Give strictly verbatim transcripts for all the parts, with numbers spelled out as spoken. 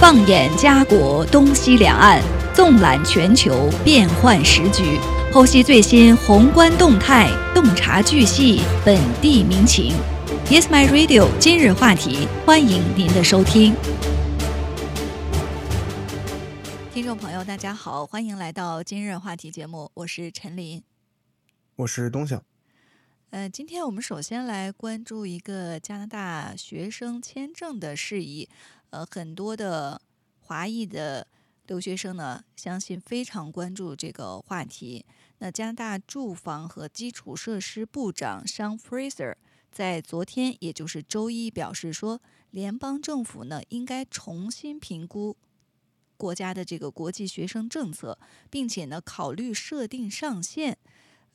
放眼家国东西两岸，纵览全球变幻时局，剖析最新宏观动态，洞察巨细本地民情。Yes My Radio 今日话题，欢迎您的收听。听众朋友大家好，欢迎来到今日话题节目，我是陈琳，我是东晓。呃，今天我们首先来关注一个加拿大学生签证的事宜。呃，很多的华裔的留学生呢，相信非常关注这个话题。那加拿大住房和基础设施部长 Sean Fraser 在昨天，也就是周一表示说，联邦政府呢应该重新评估国家的这个国际学生政策，并且呢考虑设定上限。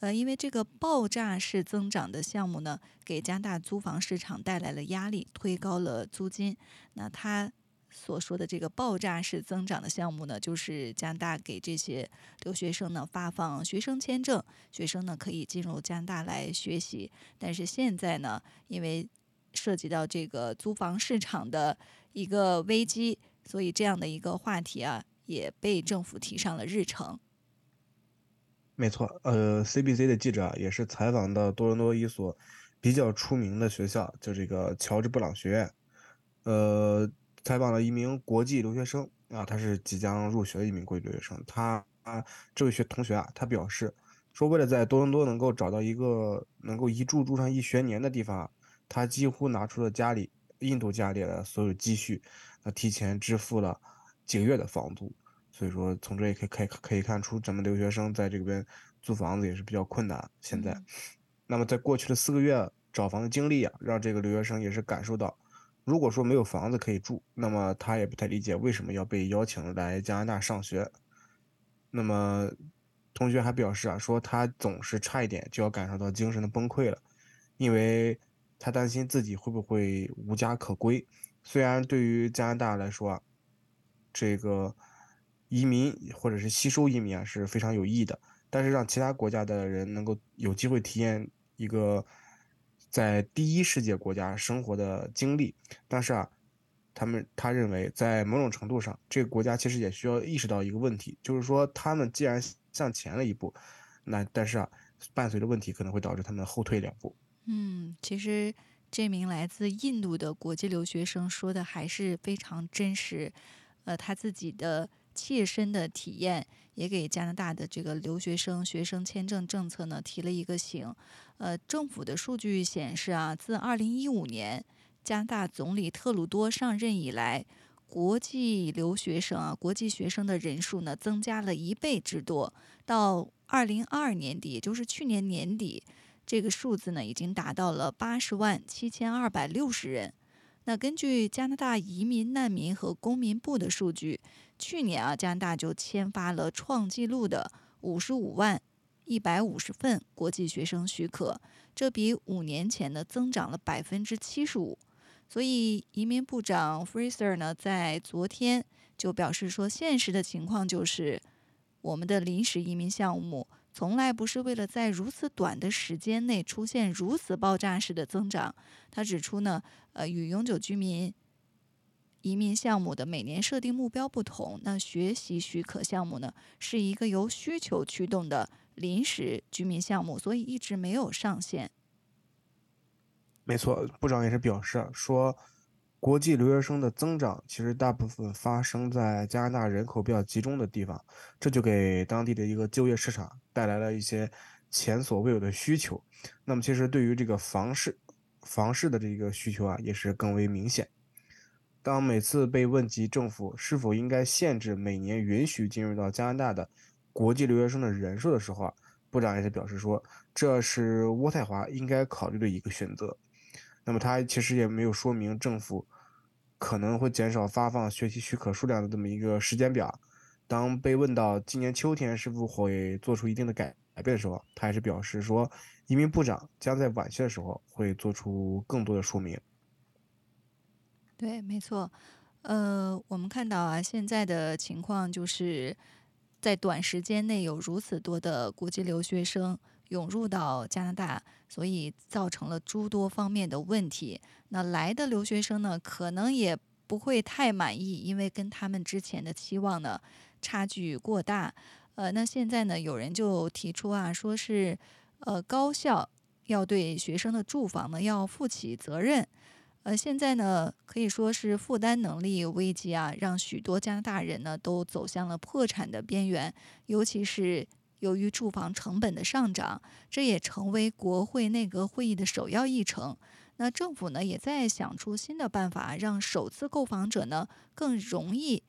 呃，因为这个爆炸式增长的项目呢，给加拿大租房市场带来了压力，推高了租金。那他所说的这个爆炸式增长的项目呢，就是加拿大给这些留学生呢发放学生签证，学生呢可以进入加拿大来学习。但是现在呢，因为涉及到这个租房市场的一个危机，所以这样的一个话题啊，也被政府提上了日程。没错，呃 ，C B C 的记者也是采访到多伦多一所比较出名的学校，就这个乔治布朗学院，呃，采访了一名国际留学生啊，他是即将入学的一名国际留学生。他这位学同学啊，他表示说，为了在多伦多能够找到一个能够一住住上一学年的地方，他几乎拿出了家里印度家里的所有积蓄，呃，提前支付了几个月的房租。所以说从这也可以可以可以看出，咱们留学生在这边租房子也是比较困难现在。那么在过去的四个月找房的经历啊，让这个留学生也是感受到，如果说没有房子可以住，那么他也不太理解为什么要被邀请来加拿大上学。那么同学还表示啊，说他总是差一点就要感受到精神的崩溃了，因为他担心自己会不会无家可归。虽然对于加拿大来说啊，这个移民或者是吸收移民啊是非常有益的，但是让其他国家的人能够有机会体验一个在第一世界国家生活的经历。但是啊，他们他认为在某种程度上，这个国家其实也需要意识到一个问题，就是说他们既然向前了一步，那但是啊，伴随着问题可能会导致他们后退两步。嗯，其实这名来自印度的国际留学生说的还是非常真实，呃，他自己的切身的体验也给加拿大的这个留学生学生签证政策呢提了一个醒。呃，政府的数据显示啊，自二零一五年加拿大总理特鲁多上任以来，国际留学生啊国际学生的人数呢增加了一倍之多。到二零二二年底，也就是去年年底，这个数字呢已经达到了八十万七千二百六十人。那根据加拿大移民难民和公民部的数据，去年啊，加拿大就签发了创纪录的五十五万一百五十份国际学生许可，这比五年前的增长了 百分之七十五。 所以移民部长 Fraser 呢在昨天就表示说，现实的情况就是我们的临时移民项目从来不是为了在如此短的时间内出现如此爆炸式的增长。他指出呢，呃，与永久居民移民项目的每年设定目标不同，那学习许可项目呢是一个由需求驱动的临时居民项目，所以一直没有上限。没错，部长也是表示说，国际留学生的增长其实大部分发生在加拿大人口比较集中的地方，这就给当地的一个就业市场带来了一些前所未有的需求。那么其实对于这个房市房市的这个需求啊也是更为明显。当每次被问及政府是否应该限制每年允许进入到加拿大的国际留学生的人数的时候啊，部长也是表示说，这是渥太华应该考虑的一个选择。那么他其实也没有说明政府可能会减少发放学习许可数量的这么一个时间表。当被问到今年秋天是否会做出一定的改变的时候，他还是表示说，移民部长将在晚些的时候会做出更多的说明。对，没错。呃，我们看到啊，现在的情况就是在短时间内有如此多的国际留学生涌入到加拿大，所以造成了诸多方面的问题。那来的留学生呢，可能也不会太满意，因为跟他们之前的期望呢差距过大。呃，那现在呢，有人就提出啊，说是呃高校要对学生的住房呢要负起责任。呃，现在呢可以说是负担能力危机啊，让许多加拿大人呢都走向了破产的边缘，尤其是由于住房成本的上涨，这也成为国会内阁会议的首要议程。那政府呢也在想出新的办法，让首次购房者呢更容易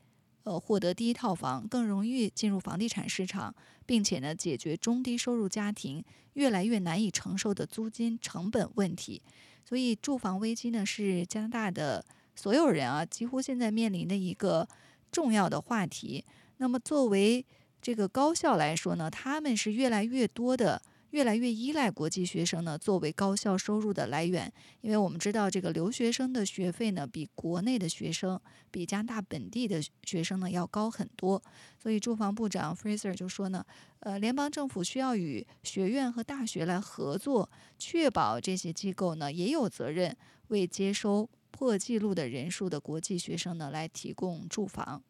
呃获得第一套房，更容易进入房地产市场，并且呢解决中低收入家庭越来越难以承受的租金成本问题。所以住房危机呢是加拿大的所有人啊几乎现在面临的一个重要的话题。那么作为这个高校来说呢，他们是越来越多的越来越依赖国际学生呢作为高校收入的来源，因为我们知道这个留学生的学费呢比国内的学生比加拿大本地的学生呢要高很多。所以住房部长 Fraser 就说呢，呃，联邦政府需要与学院和大学来合作，确保这些机构呢也有责任为接收破纪录的人数的国际学生呢来提供住房。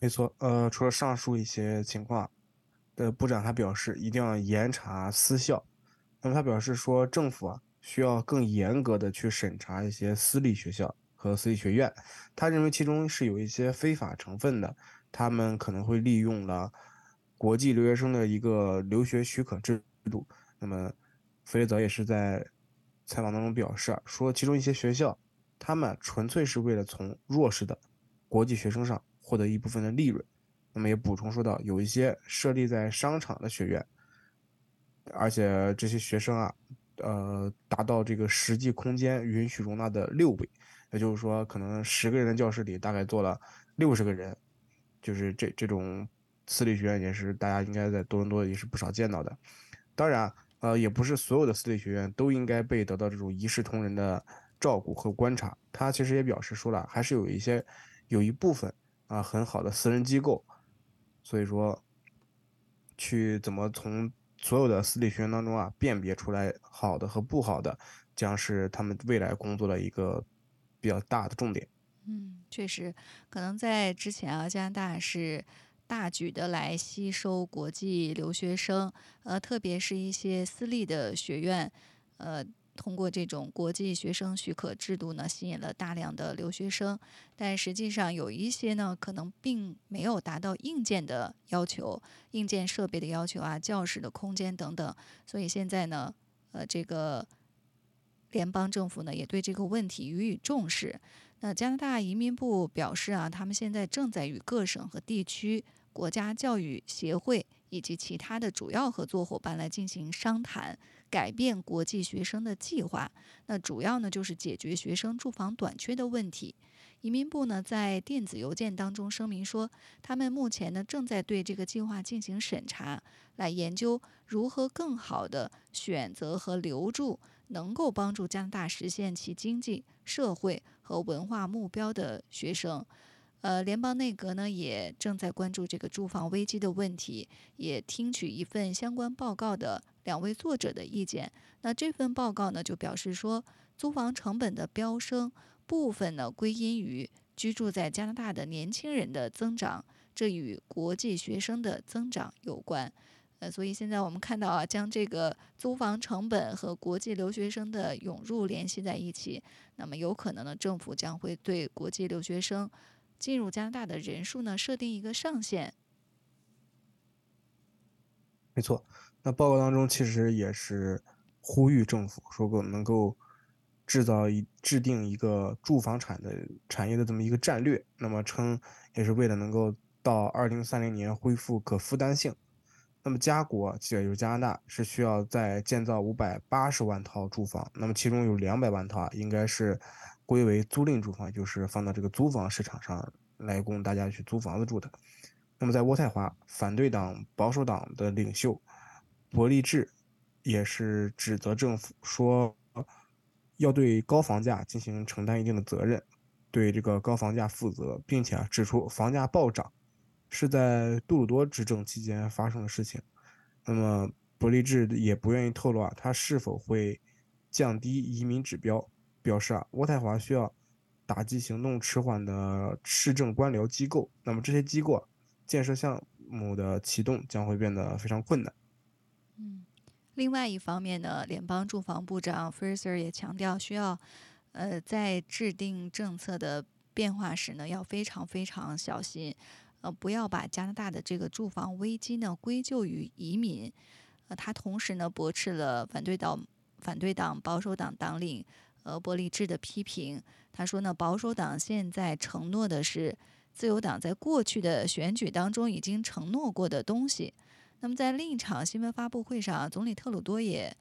没错，呃，除了上述一些情况的部长他表示一定要严查私校。那么他表示说，政府啊需要更严格的去审查一些私立学校和私立学院，他认为其中是有一些非法成分的，他们可能会利用了国际留学生的一个留学许可制度。那么弗雷泽也是在采访当中表示、啊、说其中一些学校他们纯粹是为了从弱势的国际学生上获得一部分的利润。那么也补充说到，有一些设立在商场的学院，而且这些学生啊呃，达到这个实际空间允许容纳的六倍，也就是说可能十个人的教室里大概坐了六十个人，就是这这种私立学院也是大家应该在多伦多也是不少见到的。当然呃，也不是所有的私立学院都应该被得到这种一视同仁的照顾和观察。他其实也表示说了，还是有一些有一部分啊很好的私人机构，所以说去怎么从所有的私立学院当中啊辨别出来好的和不好的，将是他们未来工作的一个比较大的重点。嗯，确实可能在之前啊加拿大是大举的来吸收国际留学生，呃，特别是一些私立的学院呃通过这种国际学生许可制度呢，吸引了大量的留学生，但实际上有一些呢，可能并没有达到硬件的要求、硬件设备的要求啊、教室的空间等等。所以现在呢，呃，这个联邦政府呢也对这个问题予以重视。那加拿大移民部表示啊，他们现在正在与各省和地区、国家教育协会以及其他的主要合作伙伴来进行商谈，改变国际学生的计划。那主要呢就是解决学生住房短缺的问题。移民部呢在电子邮件当中声明说，他们目前呢正在对这个计划进行审查，来研究如何更好的选择和留住能够帮助加拿大实现其经济、社会和文化目标的学生。呃，联邦内阁呢也正在关注这个住房危机的问题，也听取一份相关报告的两位作者的意见。那这份报告呢就表示说，租房成本的飙升部分呢归因于居住在加拿大的年轻人的增长，这与国际学生的增长有关。呃，所以现在我们看到啊，将这个租房成本和国际留学生的涌入联系在一起，那么有可能呢，政府将会对国际留学生进入加拿大的人数呢设定一个上限。没错，那报告当中其实也是呼吁政府说过能够制造一制定一个住房产的产业的这么一个战略，那么称也是为了能够到二零三零年恢复可负担性。那么加国也就是加拿大是需要再建造五百八十万套住房，那么其中有两百万套啊应该是归为租赁住房，就是放到这个租房市场上来供大家去租房子住的。那么在渥太华，反对党保守党的领袖伯利治也是指责政府说要对高房价进行承担一定的责任，对这个高房价负责，并且指出房价暴涨是在杜鲁多执政期间发生的事情。那么伯利治也不愿意透露啊他是否会降低移民指标，表示啊渥太华需要打击行动迟缓的市政官僚机构，那么这些机构、啊、建设项目的启动将会变得非常困难。嗯，另外一方面呢，联邦住房部长 Fraser 也强调需要呃，在制定政策的变化时呢，要非常非常小心，呃，不要把加拿大的这个住房危机呢归咎于移民。呃，他同时呢驳斥了反对党反对党保守党党领呃伯利治的批评。他说呢，保守党现在承诺的是自由党在过去的选举当中已经承诺过的东西。那么在另一场新闻发布会上，总理特鲁多也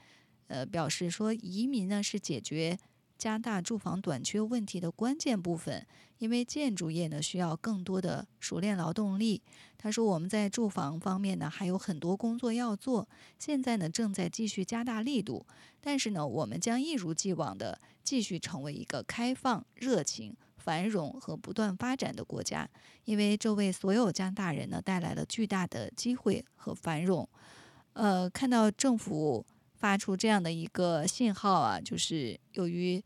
呃表示说，移民呢是解决加拿大住房短缺问题的关键部分，因为建筑业呢需要更多的熟练劳动力。他说，我们在住房方面呢还有很多工作要做，现在呢正在继续加大力度，但是呢我们将一如既往的继续成为一个开放、热情、繁荣和不断发展的国家，因为这为所有加拿大人呢带来了巨大的机会和繁荣。呃，看到政府发出这样的一个信号啊，就是由于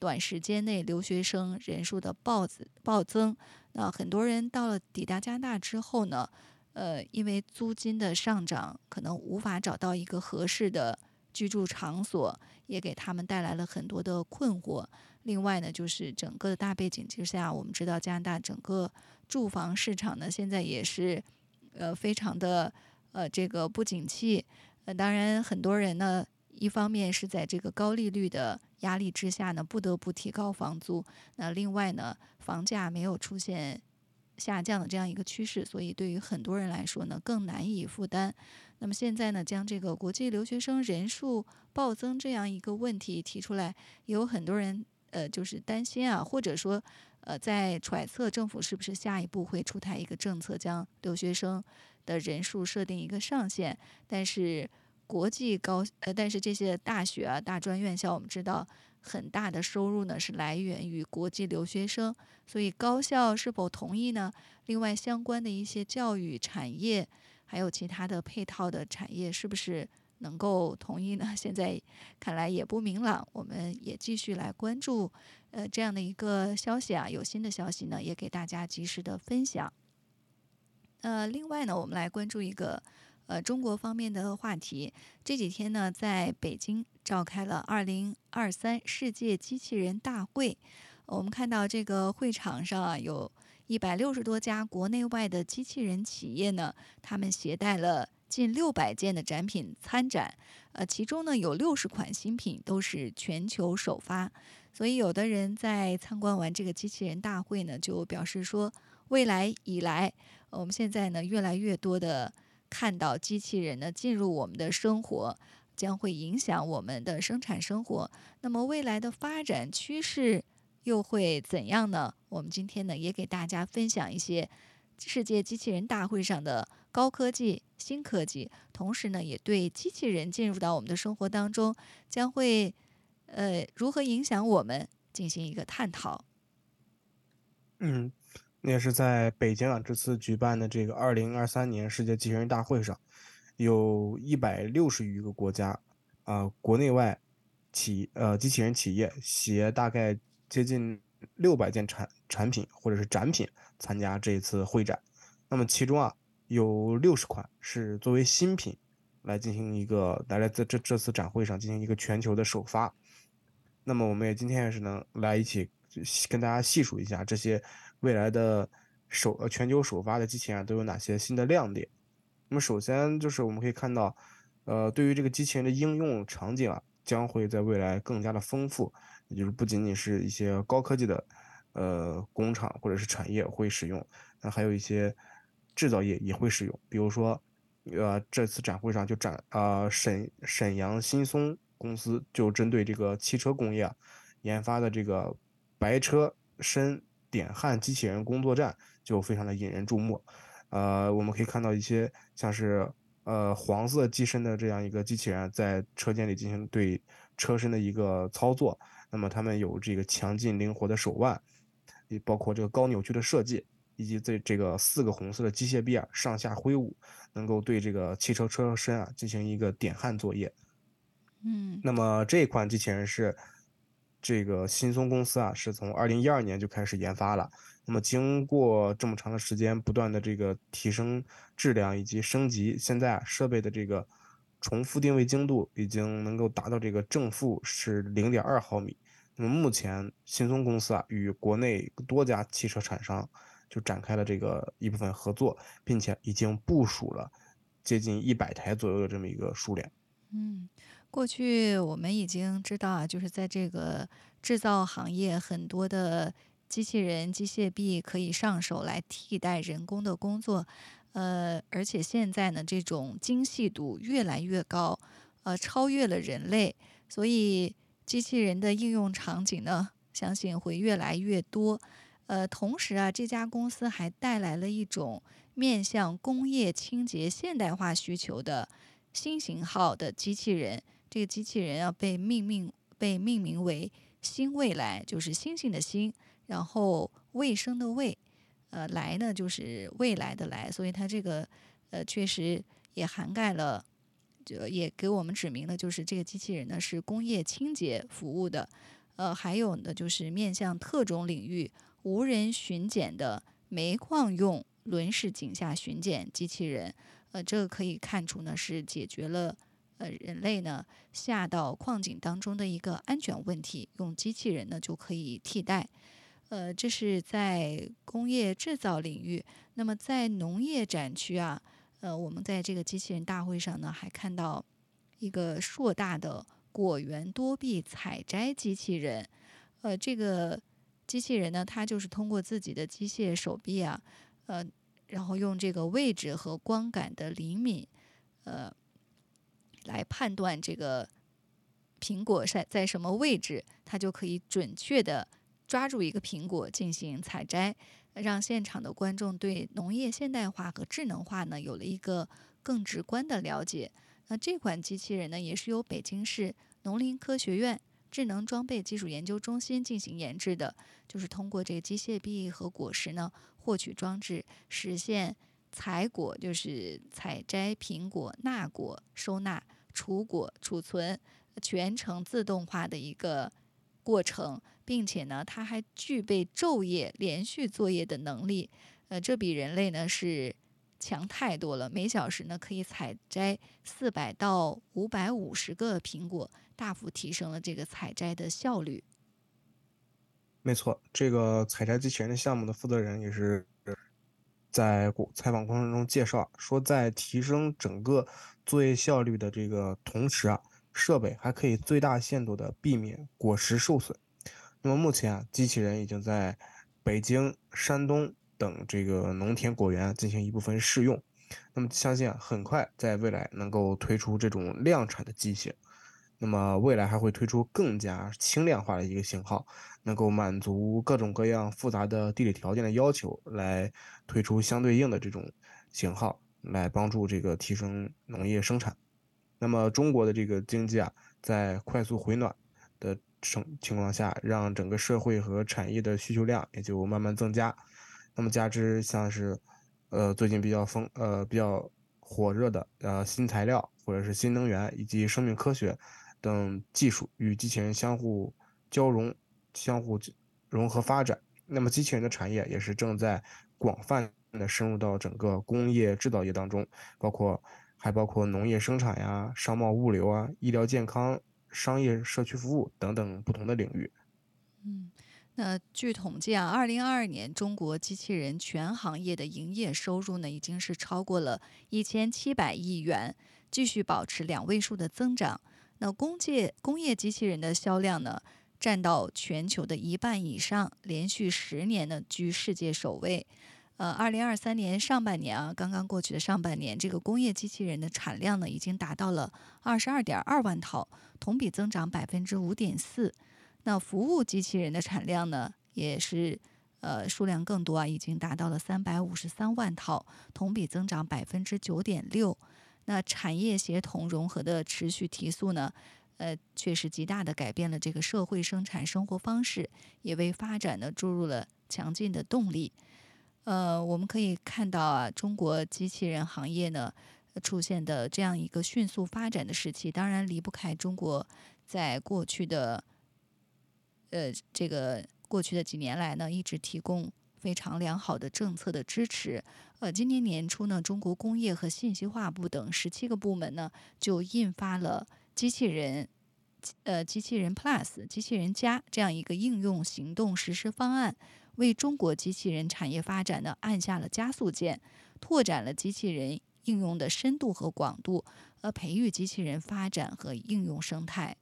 短时间内留学生人数的暴暴增，那很多人到了抵达加拿大之后呢，呃，因为租金的上涨，可能无法找到一个合适的居住场所，也给他们带来了很多的困惑。另外呢，就是整个的大背景之下，我们知道加拿大整个住房市场呢，现在也是呃非常的呃这个不景气。呃，当然，很多人呢，一方面是在这个高利率的压力之下呢，不得不提高房租。那另外呢，房价没有出现下降的这样一个趋势，所以对于很多人来说呢，更难以负担。那么现在呢，将这个国际留学生人数暴增这样一个问题提出来，有很多人呃，就是担心啊，或者说呃，在揣测政府是不是下一步会出台一个政策，将留学生的人数设定一个上限。但是国际高呃，但是这些大学啊、大专院校，我们知道很大的收入呢是来源于国际留学生，所以高校是否同意呢？另外，相关的一些教育产业，还有其他的配套的产业，是不是能够同意呢？现在看来也不明朗。我们也继续来关注呃这样的一个消息啊，有新的消息呢，也给大家及时的分享。呃，另外呢，我们来关注一个呃中国方面的话题。这几天呢，在北京召开了二零二三世界机器人大会。我们看到这个会场上啊，有一百六十多家国内外的机器人企业呢，他们携带了近六百件的展品参展，呃，其中呢有六十款新品都是全球首发。所以有的人在参观完这个机器人大会呢，就表示说，未来以来，我们现在呢越来越多的看到机器人呢进入我们的生活，将会影响我们的生产生活。那么未来的发展趋势又会怎样呢？我们今天呢也给大家分享一些世界机器人大会上的高科技、新科技，同时呢也对机器人进入到我们的生活当中将会呃如何影响我们进行一个探讨。嗯，也是在北京啊，这次举办的这个二零二三年世界机器人大会上，有一百六十余个国家啊、呃，国内外企呃机器人企业携大概接近六百件产产品或者是展品参加这一次会展。那么其中啊，有六十款是作为新品来进行一个来在这这次展会上进行一个全球的首发。那么我们也今天也是能来一起跟大家细数一下这些未来的首全球首发的机器人都有哪些新的亮点。那么首先就是我们可以看到，呃，对于这个机器人的应用场景啊，将会在未来更加的丰富，也就是不仅仅是一些高科技的呃工厂或者是产业会使用，那还有一些制造业也会使用。比如说，呃，这次展会上就展啊、呃、沈沈阳新松公司就针对这个汽车工业、啊、研发的这个白车身点焊机器人工作站就非常的引人注目。呃，我们可以看到一些像是呃黄色机身的这样一个机器人在车间里进行对车身的一个操作，那么他们有这个强劲灵活的手腕，也包括这个高扭矩的设计，以及这这个四个红色的机械臂啊上下挥舞，能够对这个汽车车身啊进行一个点焊作业。嗯，那么这款机器人是这个新松公司啊是从二零一二年就开始研发了，那么经过这么长的时间不断的这个提升质量以及升级，现在、啊、设备的这个重复定位精度已经能够达到这个正负是 零点二毫米。那么目前新松公司啊与国内多家汽车厂商就展开了这个一部分合作，并且已经部署了接近一百台左右的这么一个数量。嗯，过去我们已经知道啊，就是在这个制造行业，很多的机器人、机械臂可以上手来替代人工的工作，呃，而且现在呢，这种精细度越来越高，呃，超越了人类，所以机器人的应用场景呢，相信会越来越多。呃，同时啊，这家公司还带来了一种面向工业清洁现代化需求的新型号的机器人。这个机器人啊，被命名被命名为新未来，就是星星的星，然后卫生的卫，呃，来呢就是未来的来，所以它这个呃确实也涵盖了，就也给我们指明了，就是这个机器人呢是工业清洁服务的。呃，还有呢就是面向特种领域。无人巡检的煤矿用轮式井下巡检机器人，呃，这个可以看出呢是解决了呃人类呢下到矿井当中的一个安全问题，用机器人呢就可以替代。呃，这是在工业制造领域。那么在农业展区啊，呃，我们在这个机器人大会上呢还看到一个硕大的果园多臂采摘机器人，呃，这个。机器人呢，它就是通过自己的机械手臂啊，呃，然后用这个位置和光感的灵敏，呃，来判断这个苹果在什么位置，它就可以准确的抓住一个苹果进行采摘，让现场的观众对农业现代化和智能化呢有了一个更直观的了解。那这款机器人呢，也是由北京市农林科学院智能装备技术研究中心进行研制的，就是通过这个机械臂和果实呢获取装置，实现采果就是采摘苹果、纳果收纳、储果储存全程自动化的一个过程，并且呢它还具备昼夜连续作业的能力，呃，这比人类呢是强太多了，每小时呢可以采摘四百到五百五十个苹果，大幅提升了这个采摘的效率。没错，这个采摘机器人的项目的负责人也是在采访过程中介绍说，在提升整个作业效率的这个同时啊，设备还可以最大限度的避免果实受损。那么目前啊，机器人已经在北京、山东等这个农田果园进行一部分试用，那么相信啊，很快在未来能够推出这种量产的机型。那么未来还会推出更加轻量化的一个型号，能够满足各种各样复杂的地理条件的要求，来推出相对应的这种型号，来帮助这个提升农业生产。那么中国的这个经济啊，在快速回暖的情况下，让整个社会和产业的需求量也就慢慢增加。那么加之像是，呃，最近比较风呃比较火热的呃新材料或者是新能源以及生命科学等技术与机器人相互交融、相互融合发展，那么机器人的产业也是正在广泛的深入到整个工业制造业当中，包括还包括农业生产呀、商贸物流啊、医疗健康、商业社区服务等等不同的领域。嗯。那据统计啊，二零二二年中国机器人全行业的营业收入呢，已经是超过了一千七百亿元，继续保持两位数的增长。那工业工业机器人的销量呢，占到全球的一半以上，连续十年呢居世界首位。呃，二零二三年上半年啊，刚刚过去的上半年，这个工业机器人的产量呢，已经达到了二十二点二万套，同比增长百分之五点四。那服务机器人的产量呢，也是呃数量更多啊，已经达到了三百五十三万套，同比增长百分之九点六。那产业协同融合的持续提速呢，呃，确实极大的改变了这个社会生产生活方式，也为发展呢注入了强劲的动力。呃，我们可以看到啊，中国机器人行业呢出现的这样一个迅速发展的时期，当然离不开中国在过去的。呃这个过去的几年来呢，一直提供非常良好的政策的支持。呃，今年年初呢，中国工业和信息化部等十七个部门呢，就印发了机器人。呃，机器人 Plus 机器人加这样一个应用行动实施方案，为中国机器人产业发展呢按下了加速键，拓展了机器人应用的深度和广度，呃，培育机器人发展和应用生态。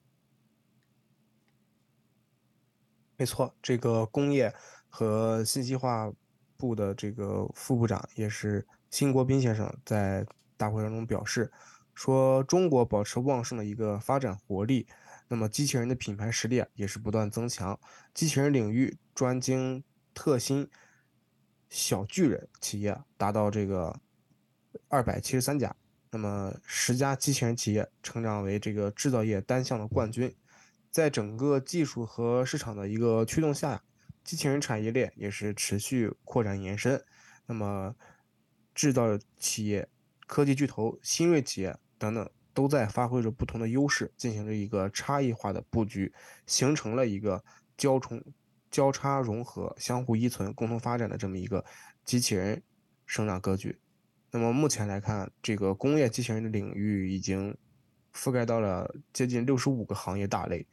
没错，这个工业和信息化部的这个副部长也是辛国斌先生在大会当中表示，说中国保持旺盛的一个发展活力，那么机器人的品牌实力啊也是不断增强，机器人领域专精特新小巨人企业达到这个二百七十三家，那么十家机器人企业成长为这个制造业单项的冠军。在整个技术和市场的一个驱动下，机器人产业链也是持续扩展延伸，那么制造企业、科技巨头、新锐企业等等都在发挥着不同的优势，进行着一个差异化的布局，形成了一个交重交叉融合、相互依存、共同发展的这么一个机器人生长格局。那么目前来看，这个工业机器人的领域已经覆盖到了接近六十五个行业大类，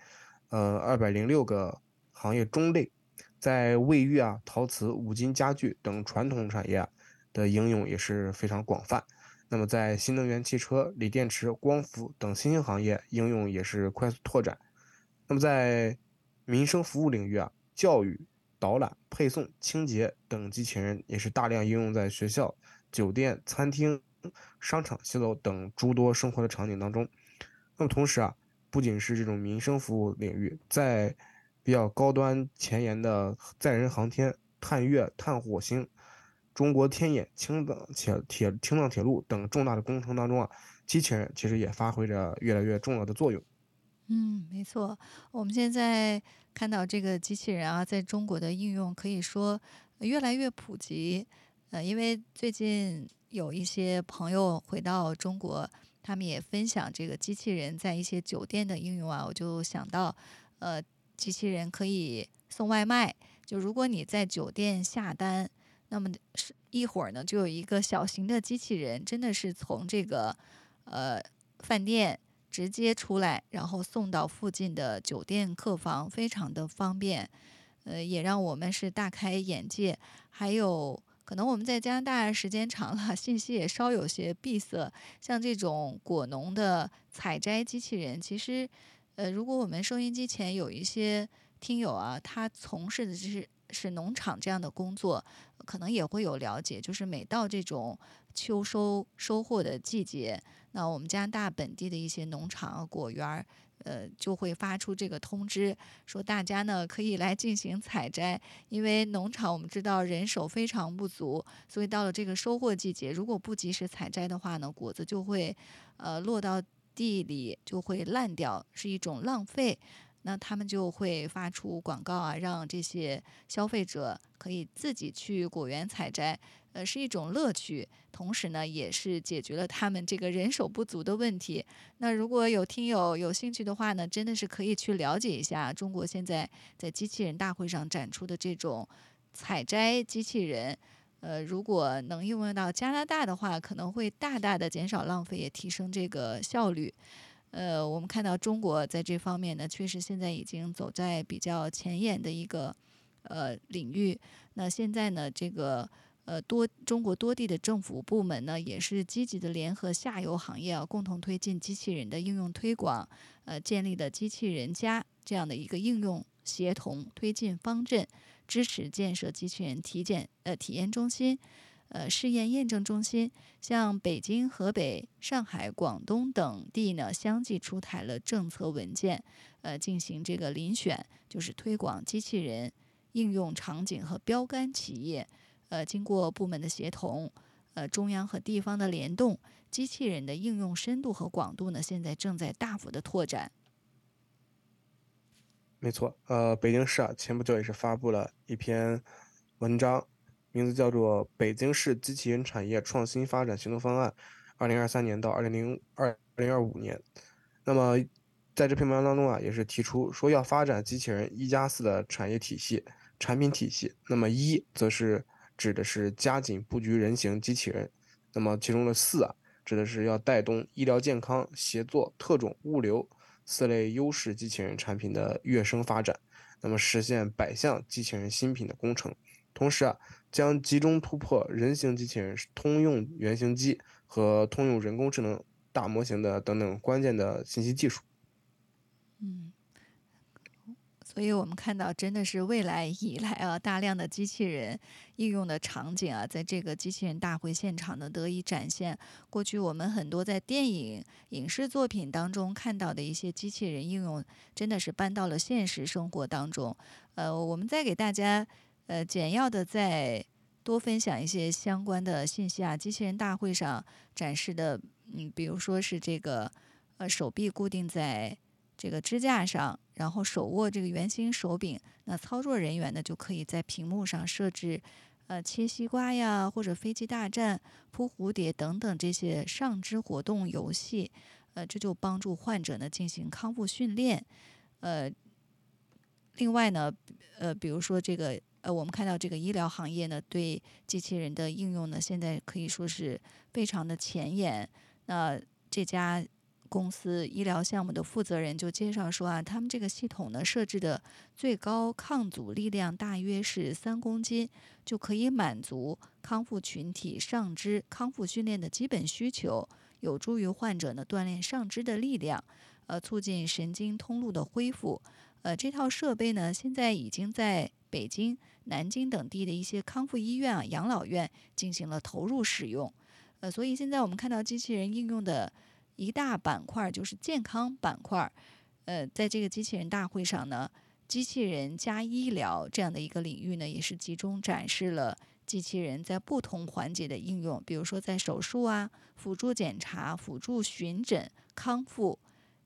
呃二百零六个行业中类，在卫浴啊、陶瓷、五金、家具等传统产业的应用也是非常广泛。那么在新能源汽车、锂电池、光伏等新兴行业应用也是快速拓展。那么在民生服务领域啊，教育、导览、配送、清洁等机器人也是大量应用在学校、酒店、餐厅、商场、写字楼等诸多生活的场景当中。那么同时啊，不仅是这种民生服务领域，在比较高端前沿的载人航天、探月、探火星、中国天眼、青藏铁青藏铁路等重大的工程当中啊，机器人其实也发挥着越来越重要的作用。嗯，没错，我们现在看到这个机器人啊，在中国的应用可以说越来越普及。呃，因为最近有一些朋友回到中国，他们也分享这个机器人在一些酒店的应用啊，我就想到，呃，机器人可以送外卖，就如果你在酒店下单。那么一会儿呢，就有一个小型的机器人，真的是从这个呃饭店直接出来，然后送到附近的酒店客房，非常的方便。呃，也让我们是大开眼界。还有可能我们在加拿大时间长了，信息也稍有些闭塞。像这种果农的采摘机器人，其实呃，如果我们收音机前有一些听友啊，他从事的就是。是农场这样的工作，可能也会有了解，就是每到这种秋收收获的季节，那我们加拿大本地的一些农场果园呃，就会发出这个通知，说大家呢可以来进行采摘，因为农场我们知道人手非常不足，所以到了这个收获季节，如果不及时采摘的话呢，果子就会呃落到地里就会烂掉，是一种浪费。那他们就会发出广告啊，让这些消费者可以自己去果园采摘，呃，是一种乐趣，同时呢，也是解决了他们这个人手不足的问题。那如果有听友有兴趣的话呢，真的是可以去了解一下中国现在在机器人大会上展出的这种采摘机器人。呃，如果能应用到加拿大的话，可能会大大的减少浪费，也提升这个效率。呃，我们看到中国在这方面呢，确实现在已经走在比较前沿的一个呃领域。那现在呢，这个呃多中国多地的政府部门呢，也是积极的联合下游行业啊，共同推进机器人的应用推广，呃，建立了机器人家这样的一个应用协同推进方阵，支持建设机器人体检呃体验中心。呃，试验验证中心，像北京、河北、上海、广东等地呢，相继出台了政策文件，呃，进行这个遴选，就是推广机器人应用场景和标杆企业。呃，经过部门的协同，呃，中央和地方的联动，机器人的应用深度和广度呢，现在正在大幅的拓展。没错，呃，北京市啊，前不久也是发布了一篇文章。名字叫做《北京市机器人产业创新发展行动方案（二零二三年到二零二五年）》。那么，在这篇文章当中啊，也是提出说要发展机器人一加四的产业体系、产品体系。那么一则是指的是加紧布局人形机器人，那么其中的四啊，指的是要带动医疗健康、协作、特种、物流四类优势机器人产品的跃升发展，那么实现百项机器人新品的工程。同时啊，将集中突破人形机器人、通用原型机和通用人工智能大模型的等等关键的信息技术。嗯，所以我们看到真的是未来以来啊，大量的机器人应用的场景啊，在这个机器人大会现场呢得以展现。过去我们很多在电影影视作品当中看到的一些机器人应用，真的是搬到了现实生活当中。呃，我们再给大家呃简要的再多分享一些相关的信息啊。机器人大会上展示的，嗯，比如说是这个呃手臂固定在这个支架上，然后手握这个圆形手柄，那操作人员呢就可以在屏幕上设置呃切西瓜呀，或者飞机大战、扑蝴蝶等等这些上肢活动游戏，呃这就帮助患者呢进行康复训练。呃另外呢呃比如说这个呃我们看到这个医疗行业呢对机器人的应用呢现在可以说是非常的前沿。那这家公司医疗项目的负责人就介绍说啊，他们这个系统呢设置的最高抗阻力量大约是三公斤，就可以满足康复群体上肢康复训练的基本需求，有助于患者呢锻炼上肢的力量，呃，促进神经通路的恢复。呃，这套设备呢现在已经在北京、南京等地的一些康复医院啊、养老院进行了投入使用。呃，所以现在我们看到机器人应用的一大板块就是健康板块。呃，在这个机器人大会上呢，机器人加医疗这样的一个领域呢，也是集中展示了机器人在不同环节的应用，比如说在手术啊、辅助检查、辅助巡诊、康复、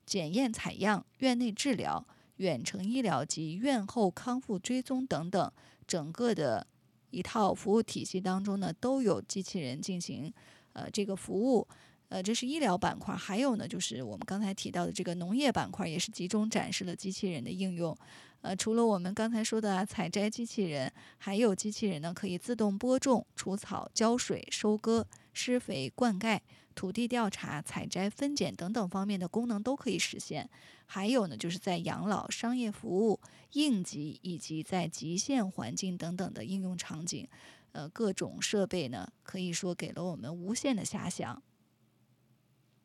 检验采样、院内治疗、远程医疗及院后康复追踪等等，整个的一套服务体系当中呢，都有机器人进行呃这个服务。呃，这是医疗板块。还有呢就是我们刚才提到的这个农业板块，也是集中展示了机器人的应用。呃，除了我们刚才说的啊采摘机器人，还有机器人呢可以自动播种、除草、浇水、收割、施肥、灌溉、土地调查、采摘、分拣等等方面的功能都可以实现。还有呢就是在养老、商业服务、应急以及在极限环境等等的应用场景。呃，各种设备呢可以说给了我们无限的遐想。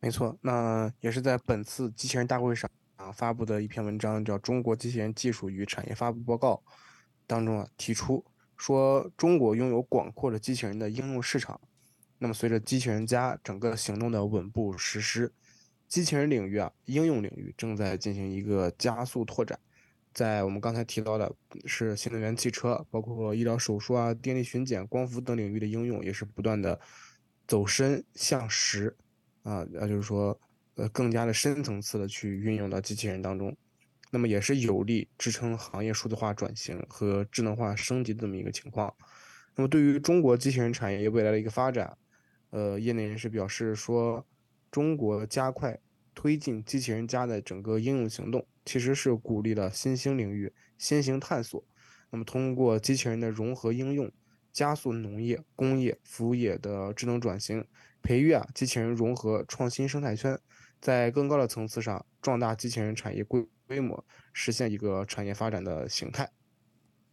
没错，那也是在本次机器人大会上啊发布的一篇文章，叫《中国机器人技术与产业发布报告》当中啊提出说，中国拥有广阔的机器人的应用市场。那么随着机器人加整个行动的稳步实施，机器人领域啊应用领域正在进行一个加速拓展。在我们刚才提到的是新能源汽车，包括医疗手术啊、电力巡检、光伏等领域的应用也是不断的走深向实。啊，就是说，呃，更加的深层次的去运用到机器人当中，那么也是有力支撑行业数字化转型和智能化升级的这么一个情况。那么对于中国机器人产业未来的一个发展，呃，业内人士表示说，中国加快推进机器人加的整个应用行动，其实是鼓励了新兴领域先行探索。那么通过机器人的融合应用，加速农业、工业、服务业的智能转型，培育啊机器人融合创新生态圈，在更高的层次上壮大机器人产业规模，实现一个产业发展的形态。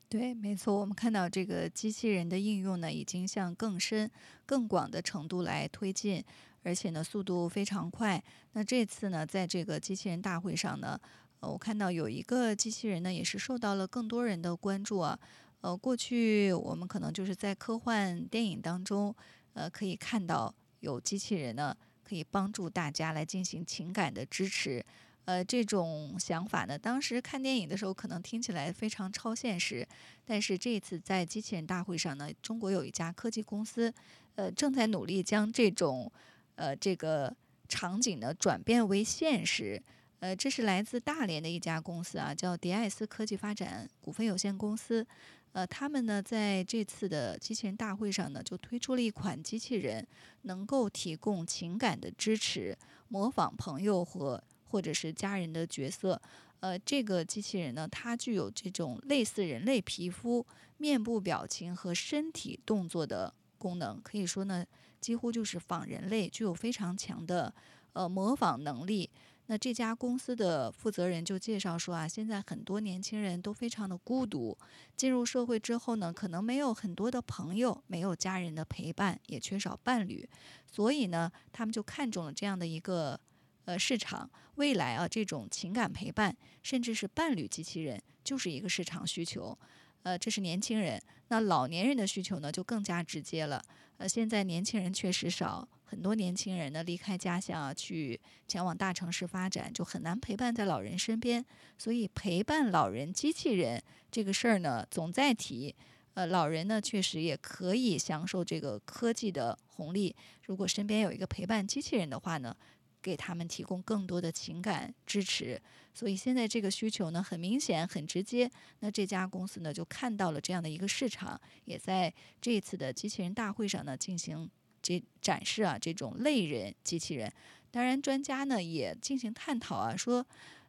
对，没错，我们看到这个机器人的应用呢，已经向更深、更广的程度来推进，而且呢速度非常快。那这次呢，在这个机器人大会上呢，呃、我看到有一个机器人呢，也是受到了更多人的关注啊。呃，过去我们可能就是在科幻电影当中，呃，可以看到有机器人呢，可以帮助大家来进行情感的支持。呃，这种想法呢，当时看电影的时候可能听起来非常超现实，但是这一次在机器人大会上呢，中国有一家科技公司，呃，正在努力将这种，呃，这个场景呢转变为现实。呃，这是来自大连的一家公司啊，叫迪艾斯科技发展股份有限公司。呃，他们呢在这次的机器人大会上呢，就推出了一款机器人，能够提供情感的支持，模仿朋友和或者是家人的角色。呃，这个机器人呢，它具有这种类似人类皮肤、面部表情和身体动作的功能，可以说呢，几乎就是仿人类，具有非常强的呃模仿能力。那这家公司的负责人就介绍说啊，现在很多年轻人都非常的孤独，进入社会之后呢，可能没有很多的朋友，没有家人的陪伴，也缺少伴侣，所以呢，他们就看中了这样的一个呃市场。未来啊，这种情感陪伴，甚至是伴侣机器人，就是一个市场需求。呃，这是年轻人。那老年人的需求呢，就更加直接了。呃，现在年轻人确实少，很多年轻人呢离开家乡啊，去前往大城市发展，就很难陪伴在老人身边。所以陪伴老人机器人这个事儿呢，总在提。呃，老人呢确实也可以享受这个科技的红利。如果身边有一个陪伴机器人的话呢，给他们提供更多的情感支持。所以现在这个需求呢很明显很直接，那这家公司呢就看到了这样的一个市场，也在这一次的机器人大会上呢进行这展示啊这种类人机器人。当然专家呢也进行探讨啊，说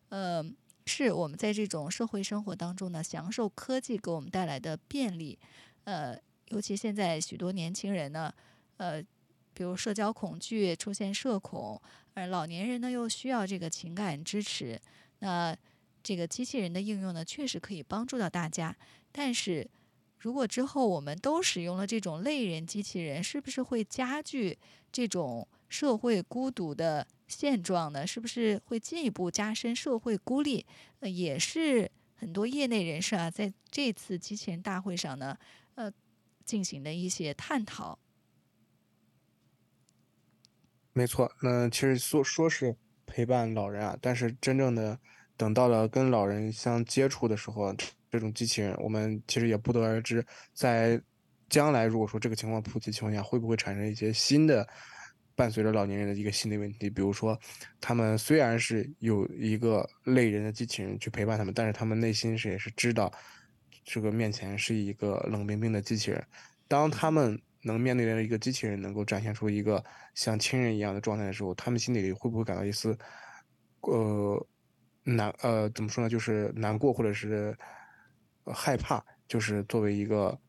呃是我们在这种社会生活当中呢享受科技给我们带来的便利，呃尤其现在许多年轻人呢呃比如社交恐惧，出现社恐，而老年人呢又需要这个情感支持。那这个机器人的应用呢，确实可以帮助到大家。但是，如果之后我们都使用了这种类人机器人，是不是会加剧这种社会孤独的现状呢？是不是会进一步加深社会孤立？呃，也是很多业内人士啊，在这次机器人大会上呢，呃，进行的一些探讨。没错，那其实说说是陪伴老人啊，但是真正的等到了跟老人相接触的时候，这种机器人我们其实也不得而知。在将来如果说这个情况普及情况下，会不会产生一些新的伴随着老年人的一个新的问题？比如说他们虽然是有一个类人的机器人去陪伴他们，但是他们内心是也是知道这个面前是一个冷冰冰的机器人。当他们能面对的一个机器人能够展现出一个像亲人一样的状态的时候，他们心里会不会感到一丝呃难呃怎么说呢，就是难过或者是、呃、害怕，就是作为一个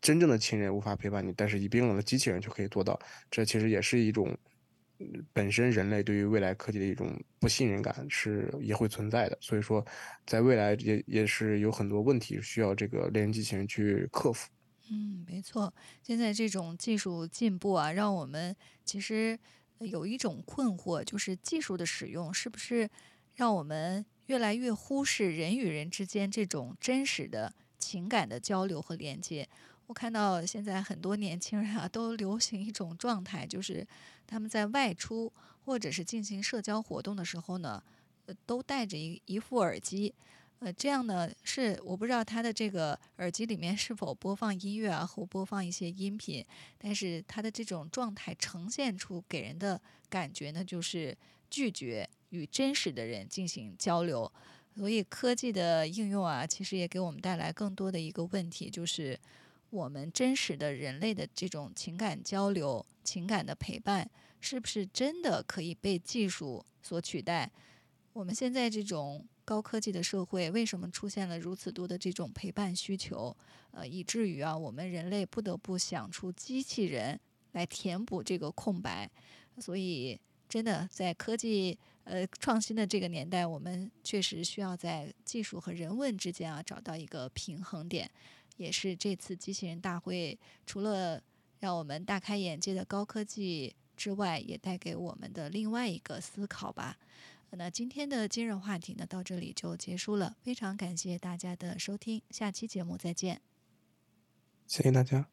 真正的亲人无法陪伴你，但是以冰冷的机器人就可以做到。这其实也是一种本身人类对于未来科技的一种不信任感，是也会存在的。所以说在未来也也是有很多问题需要这个类人机器人去克服。嗯，没错，现在这种技术进步啊，让我们其实有一种困惑，就是技术的使用是不是让我们越来越忽视人与人之间这种真实的情感的交流和连接。我看到现在很多年轻人啊，都流行一种状态，就是他们在外出或者是进行社交活动的时候呢，都戴着一一副耳机。呃，这样呢是我不知道他的这个耳机里面是否播放音乐啊，或播放一些音频，但是他的这种状态呈现出给人的感觉呢，就是拒绝与真实的人进行交流。所以科技的应用啊，其实也给我们带来更多的一个问题，就是我们真实的人类的这种情感交流、情感的陪伴，是不是真的可以被技术所取代？我们现在这种高科技的社会，为什么出现了如此多的这种陪伴需求？呃，以至于啊，我们人类不得不想出机器人来填补这个空白。所以，真的在科技呃创新的这个年代，我们确实需要在技术和人文之间啊找到一个平衡点。也是这次机器人大会，除了让我们大开眼界的高科技之外，也带给我们的另外一个思考吧。那今天的今日话题呢，到这里就结束了。非常感谢大家的收听，下期节目再见。谢谢大家。